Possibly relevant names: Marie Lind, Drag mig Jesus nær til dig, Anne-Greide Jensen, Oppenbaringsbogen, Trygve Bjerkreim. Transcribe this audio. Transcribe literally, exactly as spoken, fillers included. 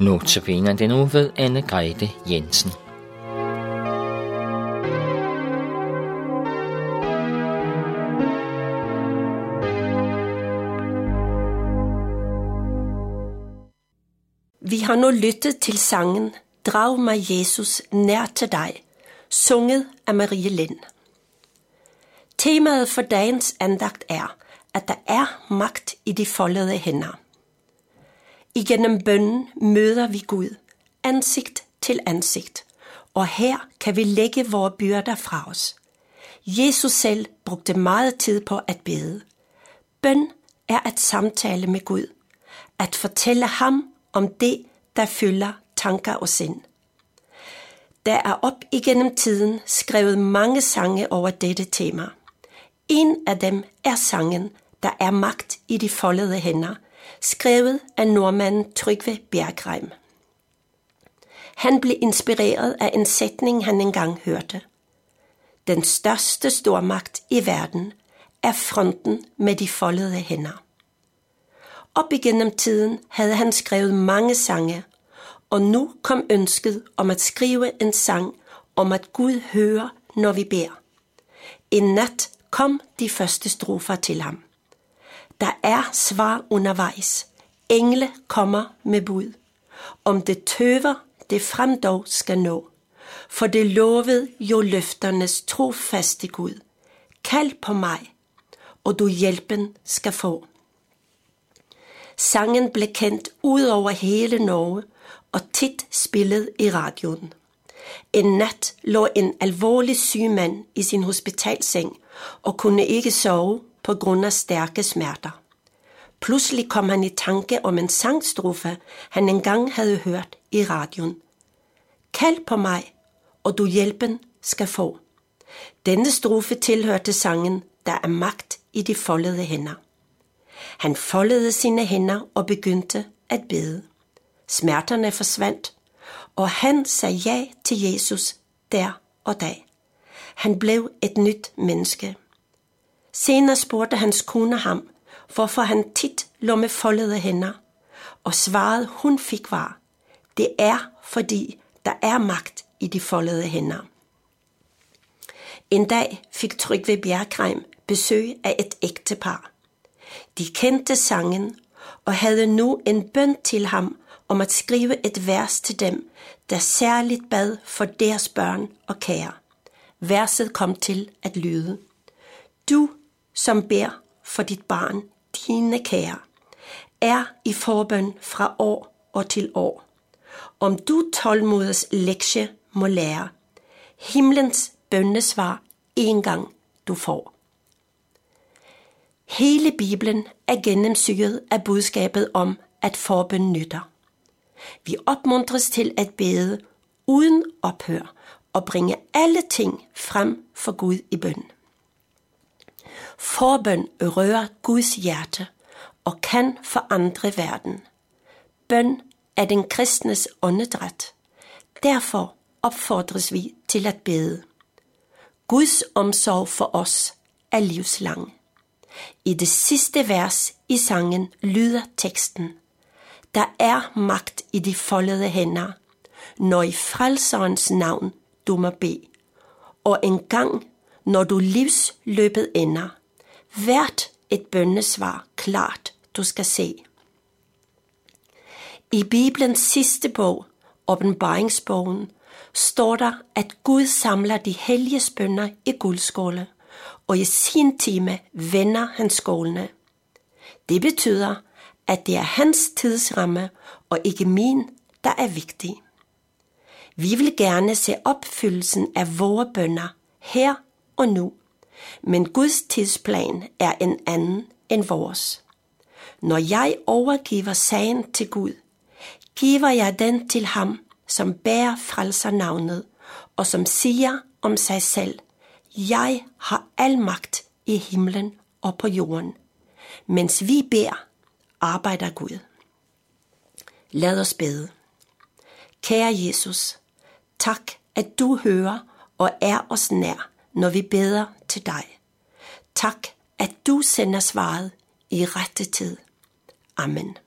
Nu tabiner den nu ved Anne-Greide Jensen. Vi har nu lyttet til sangen Drag mig Jesus nær til dig, sunget af Marie Lind. Temaet for dagens andagt er, at der er magt i de foldede hænder. Igennem bønnen møder vi Gud, ansigt til ansigt, og her kan vi lægge vores byrder fra os. Jesus selv brugte meget tid på at bede. Bøn er at samtale med Gud, at fortælle ham om det, der fylder tanker og sind. Der er op igennem tiden skrevet mange sange over dette tema. En af dem er sangen Der er magt i de foldede hænder, skrevet af nordmanden Trygve Bjerkreim. Han blev inspireret af en sætning, han engang hørte. Den største stormagt i verden er fronten med de foldede hænder. Op igennem tiden havde han skrevet mange sange, og nu kom ønsket om at skrive en sang om at Gud hører, når vi beder. En nat kom de første strofer til ham. Der er svar undervejs. Engle kommer med bud. Om det tøver, det frem dog skal nå. For det lovede jo løfternes trofaste Gud. Kald på mig, og du hjælpen skal få. Sangen blev kendt ud over hele Norge og tit spillet i radioen. En nat lå en alvorlig syg mand i sin hospitalseng og kunne ikke sove på grund af stærke smerter. Pludselig kom han i tanke om en sangstrofe, han engang havde hørt i radioen. Kald på mig, og du hjælpen skal få. Denne strofe tilhørte sangen Der er magt i de foldede hænder. Han foldede sine hænder og begyndte at bede. Smerterne forsvandt, og han sagde ja til Jesus der og da. Han blev et nyt menneske. Senere spurgte hans kone ham, hvorfor han tit lå med foldede hænder, og svaret hun fik var, det er fordi der er magt i de foldede hænder. En dag fik Trygve Bjerkreim besøg af et ægtepar. De kendte sangen og havde nu en bøn til ham om at skrive et vers til dem, der særligt bad for deres børn og kære. Verset kom til at lyde: Du, som beder for dit barn, dine kære, er i forbøn fra år og til år. Om du tålmodes lektie må lære, himlens bønnesvar en gang du får. Hele Bibelen er gennemsyret af budskabet om, at forbøn nytter. Vi opmuntres til at bede uden ophør og bringe alle ting frem for Gud i bøn. Forbøn rører Guds hjerte og kan forandre verden. Bøn er den kristnes åndedræt. Derfor opfordres vi til at bede. Guds omsorg for os er livslang. I det sidste vers i sangen lyder teksten: Der er magt i de foldede hænder, når i frelserens navn du må bede. Og engang, når du livsløbet ender, hvert et bønnesvar klart du skal se. I Bibelens sidste bog, Oppenbaringsbogen, står der, at Gud samler de helliges bønner i guldskåle, og i sin time vender han skålene. Det betyder, at det er hans tidsramme og ikke min, der er vigtig. Vi vil gerne se opfyldelsen af vores bønner her og nu, men Guds tidsplan er en anden end vores. Når jeg overgiver sagen til Gud, giver jeg den til ham, som bærer frelsernavnet, og som siger om sig selv: Jeg har al magt i himlen og på jorden. Mens vi beder, arbejder Gud. Lad os bede. Kære Jesus, tak at du hører og er os nær, når vi beder til dig. Tak at du sender svaret i rette tid. Amen.